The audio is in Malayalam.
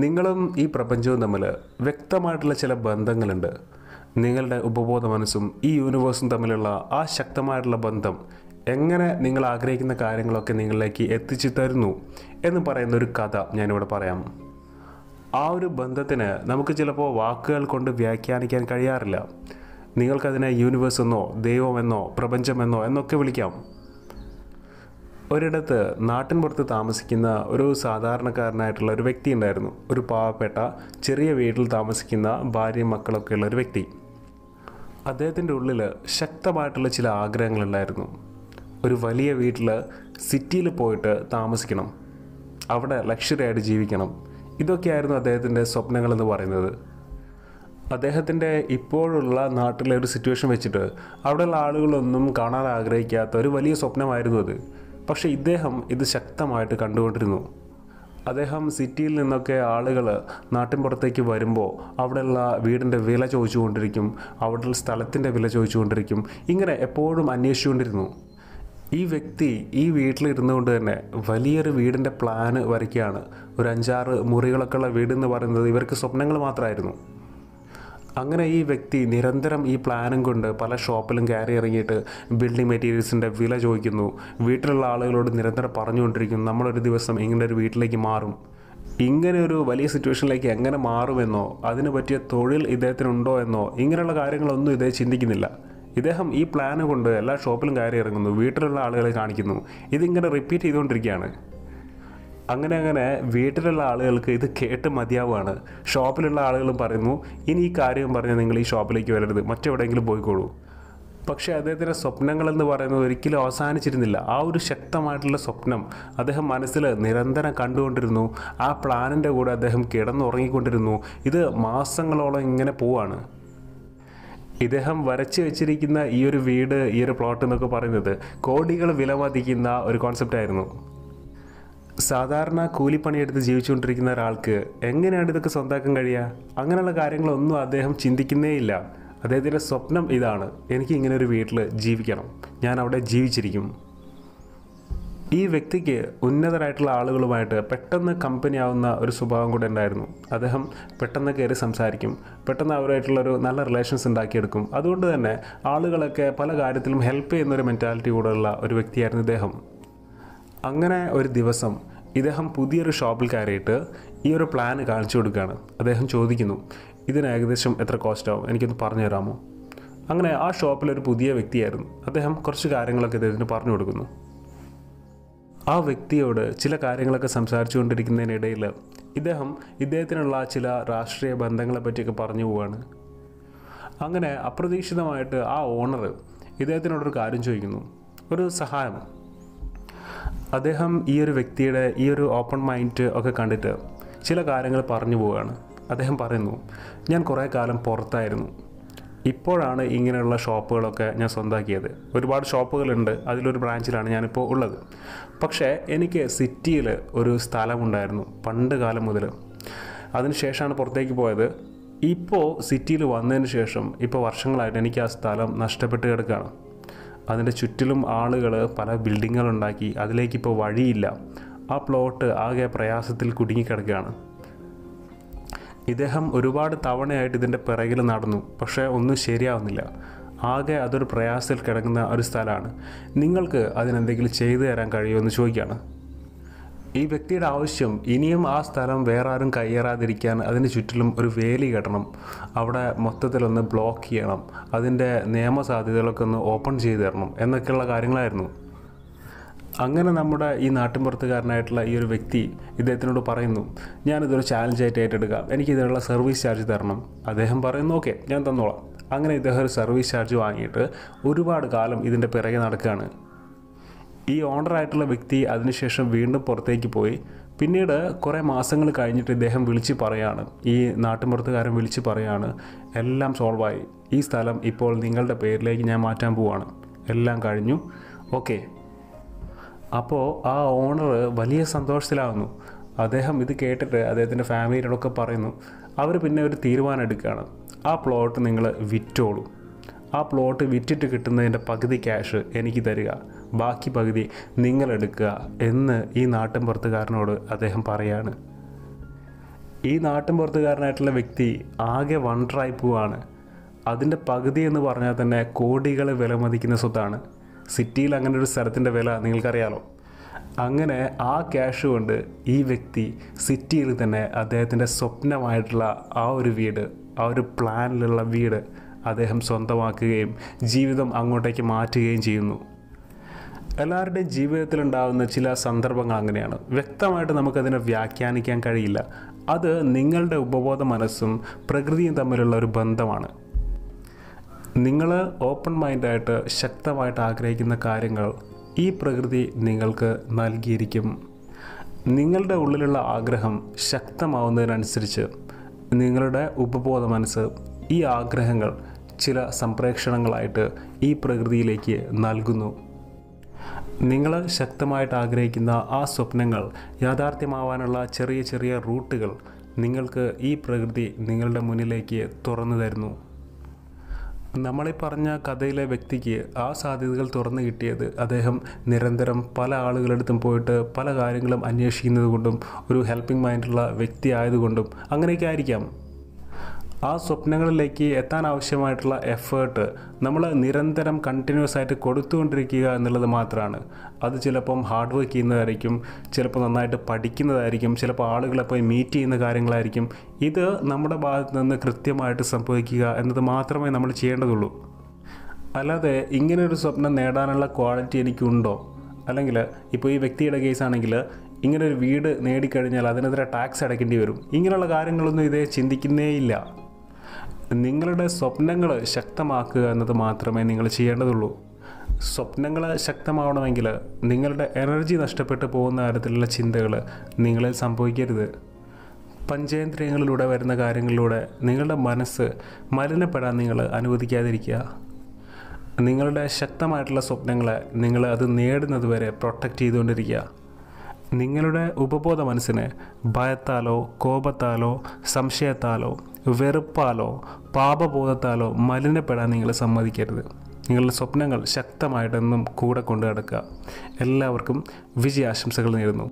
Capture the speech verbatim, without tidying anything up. നിങ്ങളും ഈ പ്രപഞ്ചവും തമ്മിൽ വ്യക്തമായിട്ടുള്ള ചില ബന്ധങ്ങളുണ്ട്. നിങ്ങളുടെ ഉപബോധ മനസ്സും ഈ യൂണിവേഴ്സും തമ്മിലുള്ള ആ ശക്തമായിട്ടുള്ള ബന്ധം എങ്ങനെ നിങ്ങൾ ആഗ്രഹിക്കുന്ന കാര്യങ്ങളൊക്കെ നിങ്ങളിലേക്ക് എത്തിച്ചു തരുന്നു എന്ന് പറയുന്ന ഒരു കഥ ഞാനിവിടെ പറയാം. ആ ഒരു ബന്ധത്തിന് നമുക്ക് ചിലപ്പോൾ വാക്കുകൾ കൊണ്ട് വ്യാഖ്യാനിക്കാൻ കഴിയാറില്ല. നിങ്ങൾക്കതിനെ യൂണിവേഴ്സ് എന്നോ ദൈവമെന്നോ പ്രപഞ്ചമെന്നോ എന്നൊക്കെ വിളിക്കാം. ഒരിടത്ത് നാട്ടിൻപുറത്ത് താമസിക്കുന്ന ഒരു സാധാരണക്കാരനായിട്ടുള്ള ഒരു വ്യക്തി ഉണ്ടായിരുന്നു. ഒരു പാവപ്പെട്ട ചെറിയ വീട്ടിൽ താമസിക്കുന്ന ഭാര്യയും മക്കളൊക്കെ ഉള്ള ഒരു വ്യക്തി. അദ്ദേഹത്തിൻ്റെ ഉള്ളിൽ ശക്തമായിട്ടുള്ള ചില ആഗ്രഹങ്ങളുണ്ടായിരുന്നു. ഒരു വലിയ വീട്ടിൽ സിറ്റിയിൽ പോയിട്ട് താമസിക്കണം, അവിടെ ലക്ഷറിയായിട്ട് ജീവിക്കണം, ഇതൊക്കെയായിരുന്നു അദ്ദേഹത്തിൻ്റെ സ്വപ്നങ്ങളെന്ന് പറയുന്നത്. അദ്ദേഹത്തിൻ്റെ ഇപ്പോഴുള്ള നാട്ടിലെ ഒരു സിറ്റുവേഷൻ വെച്ചിട്ട് അവിടെയുള്ള ആളുകളൊന്നും കാണാൻ ആഗ്രഹിക്കാത്ത ഒരു വലിയ സ്വപ്നമായിരുന്നു അത്. പക്ഷേ ഇദ്ദേഹം ഇത് ശക്തമായിട്ട് കണ്ടുകൊണ്ടിരുന്നു. അദ്ദേഹം സിറ്റിയിൽ നിന്നൊക്കെ ആളുകൾ നാട്ടിൻപുറത്തേക്ക് വരുമ്പോൾ അവിടെയുള്ള വീടിൻ്റെ വില ചോദിച്ചുകൊണ്ടിരിക്കും, അവിടെയുള്ള സ്ഥലത്തിൻ്റെ വില ചോദിച്ചുകൊണ്ടിരിക്കും, ഇങ്ങനെ എപ്പോഴും അന്വേഷിച്ചുകൊണ്ടിരുന്നു. ഈ വ്യക്തി ഈ വീട്ടിലിരുന്നു കൊണ്ട് തന്നെ വലിയൊരു വീടിൻ്റെ പ്ലാന് വരയ്ക്കുകയാണ്. ഒരു അഞ്ചാറ് മുറികളൊക്കെ ഉള്ള വീടെന്ന് പറയുന്നത് ഇവർക്ക് സ്വപ്നങ്ങൾ മാത്രമായിരുന്നു. അങ്ങനെ ഈ വ്യക്തി നിരന്തരം ഈ പ്ലാനും കൊണ്ട് പല ഷോപ്പിലും കയറി ഇറങ്ങിയിട്ട് ബിൽഡിംഗ് മെറ്റീരിയൽസിൻ്റെ വില ചോദിക്കുന്നു. വീട്ടിലുള്ള ആളുകളോട് നിരന്തരം പറഞ്ഞുകൊണ്ടിരിക്കുന്നു, നമ്മളൊരു ദിവസം ഇങ്ങനെ ഒരു വീട്ടിലേക്ക് മാറും. ഇങ്ങനെ ഒരു വലിയ സിറ്റുവേഷനിലേക്ക് എങ്ങനെ മാറുമെന്നോ അതിന് പറ്റിയ തൊഴിൽ ഇദ്ദേഹത്തിനുണ്ടോ എന്നോ ഇങ്ങനെയുള്ള കാര്യങ്ങളൊന്നും ഇദ്ദേഹം ചിന്തിക്കുന്നില്ല. ഇദ്ദേഹം ഈ പ്ലാന് കൊണ്ട് എല്ലാ ഷോപ്പിലും കയറി ഇറങ്ങുന്നു, വീട്ടിലുള്ള ആളുകളെ കാണിക്കുന്നു, ഇതിങ്ങനെ റിപ്പീറ്റ് ചെയ്തുകൊണ്ടിരിക്കുകയാണ്. അങ്ങനെ അങ്ങനെ വീട്ടിലുള്ള ആളുകൾക്ക് ഇത് കേട്ട് മതിയാവുകയാണ്. ഷോപ്പിലുള്ള ആളുകളും പറയുന്നു, ഇനി ഈ കാര്യം പറഞ്ഞ് നിങ്ങൾ ഈ ഷോപ്പിലേക്ക് വരരുത്, മറ്റെവിടെയെങ്കിലും പോയിക്കോളൂ. പക്ഷേ അദ്ദേഹത്തിൻ്റെ സ്വപ്നങ്ങളെന്ന് പറയുന്നത് ഒരിക്കലും അവസാനിച്ചിരുന്നില്ല. ആ ഒരു ശക്തമായിട്ടുള്ള സ്വപ്നം അദ്ദേഹം മനസ്സിൽ നിരന്തരം കണ്ടുകൊണ്ടിരുന്നു. ആ പ്ലാനിൻ്റെ കൂടെ അദ്ദേഹം കിടന്നുറങ്ങിക്കൊണ്ടിരുന്നു. ഇത് മാസങ്ങളോളം ഇങ്ങനെ പോവാണ്. ഇദ്ദേഹം വരച്ച് വെച്ചിരിക്കുന്ന ഈ ഒരു വീട്, ഈ ഒരു പ്ലോട്ട് എന്നൊക്കെ പറയുന്നത് കോടികൾ വില മതിക്കുന്ന ഒരു കോൺസെപ്റ്റായിരുന്നു. സാധാരണ കൂലിപ്പണിയെടുത്ത് ജീവിച്ചുകൊണ്ടിരിക്കുന്ന ഒരാൾക്ക് എങ്ങനെയാണ് ഇതൊക്കെ സ്വന്തമാക്കാൻ കഴിയുക? അങ്ങനെയുള്ള കാര്യങ്ങളൊന്നും അദ്ദേഹം ചിന്തിക്കുന്നേയില്ല. അദ്ദേഹത്തിൻ്റെ സ്വപ്നം ഇതാണ്, എനിക്ക് ഇങ്ങനെ ഒരു വീട്ടിൽ ജീവിക്കണം, ഞാൻ അവിടെ ജീവിച്ചിരിക്കും. ഈ വ്യക്തിക്ക് ഉന്നതരായിട്ടുള്ള ആളുകളുമായിട്ട് പെട്ടെന്ന് കമ്പനി ആവുന്ന ഒരു സ്വഭാവം കൂടെ ഉണ്ടായിരുന്നു. അദ്ദേഹം പെട്ടെന്ന് കയറി സംസാരിക്കും, പെട്ടെന്ന് അവരായിട്ടുള്ളൊരു നല്ല റിലേഷൻസ് ഉണ്ടാക്കിയെടുക്കും. അതുകൊണ്ട് തന്നെ ആളുകളൊക്കെ പല കാര്യത്തിലും ഹെൽപ്പ് ചെയ്യുന്നൊരു മെൻറ്റാലിറ്റി കൂടെയുള്ള ഒരു വ്യക്തിയായിരുന്നു ഇദ്ദേഹം. അങ്ങനെ ഒരു ദിവസം ഇദ്ദേഹം പുതിയൊരു ഷോപ്പിൽ കയറിയിട്ട് ഈ ഒരു പ്ലാൻ കാണിച്ചു കൊടുക്കുകയാണ്. അദ്ദേഹം ചോദിക്കുന്നു, ഇതിന് ഏകദേശം എത്ര കോസ്റ്റ് ആവും, എനിക്കൊന്ന് പറഞ്ഞു തരാമോ? അങ്ങനെ ആ ഷോപ്പിലൊരു പുതിയ വ്യക്തിയായിരുന്നു. അദ്ദേഹം കുറച്ച് കാര്യങ്ങളൊക്കെ ഇദ്ദേഹത്തിന് പറഞ്ഞു കൊടുക്കുന്നു. ആ വ്യക്തിയോട് ചില കാര്യങ്ങളൊക്കെ സംസാരിച്ചു കൊണ്ടിരിക്കുന്നതിനിടയിൽ ഇദ്ദേഹം ഇദ്ദേഹത്തിനുള്ള ചില രാഷ്ട്രീയ ബന്ധങ്ങളെ പറ്റിയൊക്കെ പറഞ്ഞു പോവുകയാണ്. അങ്ങനെ അപ്രതീക്ഷിതമായിട്ട് ആ ഓണർ ഇദ്ദേഹത്തിനോടൊരു കാര്യം ചോദിക്കുന്നു, ഒരു സഹായം. അദ്ദേഹം ഈ ഒരു വ്യക്തിയുടെ ഈ ഒരു ഓപ്പൺ മൈൻഡ് ഒക്കെ കണ്ടിട്ട് ചില കാര്യങ്ങൾ പറഞ്ഞു പോവുകയാണ്. അദ്ദേഹം പറയുന്നു, ഞാൻ കുറേ കാലം പുറത്തായിരുന്നു, ഇപ്പോഴാണ് ഇങ്ങനെയുള്ള ഷോപ്പുകളൊക്കെ ഞാൻ സ്വന്തമാക്കിയത്. ഒരുപാട് ഷോപ്പുകളുണ്ട്, അതിലൊരു ബ്രാഞ്ചിലാണ് ഞാനിപ്പോൾ ഉള്ളത്. പക്ഷേ എനിക്ക് സിറ്റിയിൽ ഒരു സ്ഥലമുണ്ടായിരുന്നു പണ്ട് കാലം മുതൽ, അതിനുശേഷമാണ് പുറത്തേക്ക് പോയത്. ഇപ്പോൾ സിറ്റിയിൽ വന്നതിന് ശേഷം ഇപ്പോൾ വർഷങ്ങളായിട്ട് എനിക്ക് ആ സ്ഥലം നഷ്ടപ്പെട്ട് കിടക്കുകയാണ്. അതിൻ്റെ ചുറ്റിലും ആളുകൾ പല ബിൽഡിങ്ങുകളുണ്ടാക്കി, അതിലേക്കിപ്പോൾ വഴിയില്ല. ആ പ്ലോട്ട് ആകെ പ്രയാസത്തിൽ കുടുങ്ങിക്കിടക്കുകയാണ്. ഇദ്ദേഹം ഒരുപാട് തവണയായിട്ട് ഇതിൻ്റെ പിറകിൽ നടന്നു, പക്ഷേ ഒന്നും ശരിയാവുന്നില്ല. ആകെ അതൊരു പ്രയാസത്തിൽ കിടക്കുന്ന ഒരു സ്ഥലമാണ്. നിങ്ങൾക്ക് അതിനെന്തെങ്കിലും ചെയ്തു തരാൻ കഴിയുമെന്ന് ചോദിക്കുകയാണ്. ഈ വ്യക്തിയുടെ ആവശ്യം, ഇനിയും ആ സ്ഥലം വേറെ ആരും കയ്യേറാതിരിക്കാൻ അതിന് ചുറ്റിലും ഒരു വേലി കെട്ടണം, അവിടെ മൊത്തത്തിലൊന്ന് ബ്ലോക്ക് ചെയ്യണം, അതിൻ്റെ നിയമസാധ്യതകളൊക്കെ ഒന്ന് ഓപ്പൺ ചെയ്തു തരണം എന്നൊക്കെയുള്ള കാര്യങ്ങളായിരുന്നു. അങ്ങനെ നമ്മുടെ ഈ നാട്ടിൻപുറത്തുകാരനായിട്ടുള്ള ഈ ഒരു വ്യക്തി ഇദ്ദേഹത്തിനോട് പറയുന്നു, ഞാനിതൊരു ചാലഞ്ചായിട്ട് ഏറ്റെടുക്കാം, എനിക്കിതിനുള്ള സർവീസ് ചാർജ് തരണം. അദ്ദേഹം പറയുന്നു, ഓക്കെ ഞാൻ തന്നോളാം. അങ്ങനെ ഇദ്ദേഹം ഒരു സർവീസ് ചാർജ് വാങ്ങിയിട്ട് ഒരുപാട് കാലം ഇതിൻ്റെ പിറകെ നടക്കുകയാണ്. ഈ ഓണറായിട്ടുള്ള വ്യക്തി അതിനുശേഷം വീണ്ടും പുറത്തേക്ക് പോയി. പിന്നീട് കുറേ മാസങ്ങൾ കഴിഞ്ഞിട്ട് ഇദ്ദേഹം വിളിച്ച് പറയാണ്, ഈ നാട്ടിൻപുറത്തുകാരൻ വിളിച്ച് പറയാണ്, എല്ലാം സോൾവായി, ഈ സ്ഥലം ഇപ്പോൾ നിങ്ങളുടെ പേരിലേക്ക് ഞാൻ മാറ്റാൻ പോവാണ്, എല്ലാം കഴിഞ്ഞു, ഓക്കെ. അപ്പോൾ ആ ഓണർ വലിയ സന്തോഷത്തിലാവുന്നു. അദ്ദേഹം ഇത് കേട്ടിട്ട് അദ്ദേഹത്തിൻ്റെ ഫാമിലിയോടൊക്കെ പറയുന്നു. അവർ പിന്നെ ഒരു തീരുമാനം എടുക്കുകയാണ്, ആ പ്ലോട്ട് നിങ്ങൾ വിറ്റോളൂ, ആ പ്ലോട്ട് വിറ്റിട്ട് കിട്ടുന്നതിൻ്റെ പകുതി ക്യാഷ് എനിക്ക് തരിക, ബാക്കി പകുതി നിങ്ങളെടുക്കുക എന്ന് ഈ നാട്ടിൻപുറത്തുകാരനോട് അദ്ദേഹം പറയാണ്. ഈ നാട്ടിൻ പുറത്തുകാരനായിട്ടുള്ള വ്യക്തി ആകെ വണ്ടറായി പോവാണ്. അതിൻ്റെ പകുതി എന്ന് പറഞ്ഞാൽ തന്നെ കോടികളെ വിലമതിക്കുന്ന സ്വത്താണ്. സിറ്റിയിൽ അങ്ങനെ ഒരു സ്ഥലത്തിൻ്റെ വില നിങ്ങൾക്കറിയാമോ? അങ്ങനെ ആ ക്യാഷ് കൊണ്ട് ഈ വ്യക്തി സിറ്റിയിൽ തന്നെ അദ്ദേഹത്തിൻ്റെ സ്വപ്നമായിട്ടുള്ള ആ ഒരു വീട്, ആ ഒരു പ്ലാനിലുള്ള വീട് അദ്ദേഹം സ്വന്തമാക്കുകയും ജീവിതം അങ്ങോട്ടേക്ക് മാറ്റുകയും ചെയ്യുന്നു. എല്ലാവരുടെയും ജീവിതത്തിലുണ്ടാകുന്ന ചില സന്ദർഭങ്ങൾ അങ്ങനെയാണ്. വ്യക്തമായിട്ട് നമുക്കതിനെ വ്യാഖ്യാനിക്കാൻ കഴിയില്ല. അത് നിങ്ങളുടെ ഉപബോധ മനസ്സും പ്രകൃതിയും തമ്മിലുള്ള ഒരു ബന്ധമാണ്. നിങ്ങൾ ഓപ്പൺ മൈൻഡായിട്ട് ശക്തമായിട്ട് ആഗ്രഹിക്കുന്ന കാര്യങ്ങൾ ഈ പ്രകൃതി നിങ്ങൾക്ക് നൽകിയിരിക്കും. നിങ്ങളുടെ ഉള്ളിലുള്ള ആഗ്രഹം ശക്തമാവുന്നതിനനുസരിച്ച് നിങ്ങളുടെ ഉപബോധ മനസ്സ് ഈ ആഗ്രഹങ്ങൾ ചില സംപ്രേക്ഷണങ്ങളായിട്ട് ഈ പ്രകൃതിയിലേക്ക് നൽകുന്നു. നിങ്ങൾ ശക്തമായിട്ട് ആഗ്രഹിക്കുന്ന ആ സ്വപ്നങ്ങൾ യാഥാർത്ഥ്യമാവാനുള്ള ചെറിയ ചെറിയ റൂട്ടുകൾ നിങ്ങൾക്ക് ഈ പ്രകൃതി നിങ്ങളുടെ മുന്നിലേക്ക് തുറന്നു തരുന്നു. നമ്മളീ പറഞ്ഞ കഥയിലെ വ്യക്തിക്ക് ആ സാധ്യതകൾ തുറന്നു കിട്ടിയത് അദ്ദേഹം നിരന്തരം പല ആളുകളടുത്തും പോയിട്ട് പല കാര്യങ്ങളും അന്വേഷിക്കുന്നത് കൊണ്ടും ഒരു ഹെൽപ്പിംഗ് മൈൻഡുള്ള വ്യക്തി ആയതുകൊണ്ടും അങ്ങനെയൊക്കെ ആയിരിക്കാം. ആ സ്വപ്നങ്ങളിലേക്ക് എത്താൻ ആവശ്യമായിട്ടുള്ള എഫേർട്ട് നമ്മൾ നിരന്തരം കണ്ടിന്യൂസ് ആയിട്ട് കൊടുത്തുകൊണ്ടിരിക്കുക എന്നുള്ളത് മാത്രമാണ്. അത് ചിലപ്പം ഹാർഡ് വർക്ക് ചെയ്യുന്നതായിരിക്കും, ചിലപ്പോൾ നന്നായിട്ട് പഠിക്കുന്നതായിരിക്കും, ചിലപ്പോൾ ആളുകളെ പോയി മീറ്റ് ചെയ്യുന്ന കാര്യങ്ങളായിരിക്കും. ഇത് നമ്മുടെ ഭാഗത്ത് നിന്ന് കൃത്യമായിട്ട് സംഭവിക്കുക എന്നത് മാത്രമേ നമ്മൾ ചെയ്യേണ്ടതുള്ളൂ. അല്ലാതെ ഇങ്ങനെയൊരു സ്വപ്നം നേടാനുള്ള ക്വാളിറ്റി എനിക്കുണ്ടോ, അല്ലെങ്കിൽ ഇപ്പോൾ ഈ വ്യക്തിയുടെ കേസാണെങ്കിൽ ഇങ്ങനൊരു വീട് നേടിക്കഴിഞ്ഞാൽ അതിനെതിരെ ടാക്സ് അടയ്ക്കേണ്ടി വരും, ഇങ്ങനെയുള്ള കാര്യങ്ങളൊന്നും ഇതേ ചിന്തിക്കുന്നേയില്ല. നിങ്ങളുടെ സ്വപ്നങ്ങൾ ശക്തമാക്കുക എന്നത് മാത്രമേ നിങ്ങൾ ചെയ്യേണ്ടതുള്ളൂ. സ്വപ്നങ്ങൾ ശക്തമാവണമെങ്കിൽ നിങ്ങളുടെ എനർജി നഷ്ടപ്പെട്ടു പോകുന്ന തരത്തിലുള്ള ചിന്തകൾ നിങ്ങളിൽ സംഭവിക്കരുത്. പഞ്ചേന്ദ്രിയങ്ങളിലൂടെ വരുന്ന കാര്യങ്ങളിലൂടെ നിങ്ങളുടെ മനസ്സ് മലിനപ്പെടാൻ നിങ്ങൾ അനുവദിക്കാതിരിക്കുക. നിങ്ങളുടെ ശക്തമായിട്ടുള്ള സ്വപ്നങ്ങളെ നിങ്ങൾ അത് നേടുന്നത് വരെ പ്രൊട്ടക്റ്റ് ചെയ്തുകൊണ്ടിരിക്കുക. നിങ്ങളുടെ ഉപബോധ മനസ്സിനെ ഭയത്താലോ കോപത്താലോ സംശയത്താലോ വെറുപ്പാലോ പാപബോധത്താലോ മലിനപ്പെടാൻ നിങ്ങൾ സമ്മതിക്കരുത്. നിങ്ങളുടെ സ്വപ്നങ്ങൾ ശക്തമായിട്ടെന്നും കൂടെ കൊണ്ടു നടക്കുക. എല്ലാവർക്കും വിജയാശംസകൾ നേരുന്നു.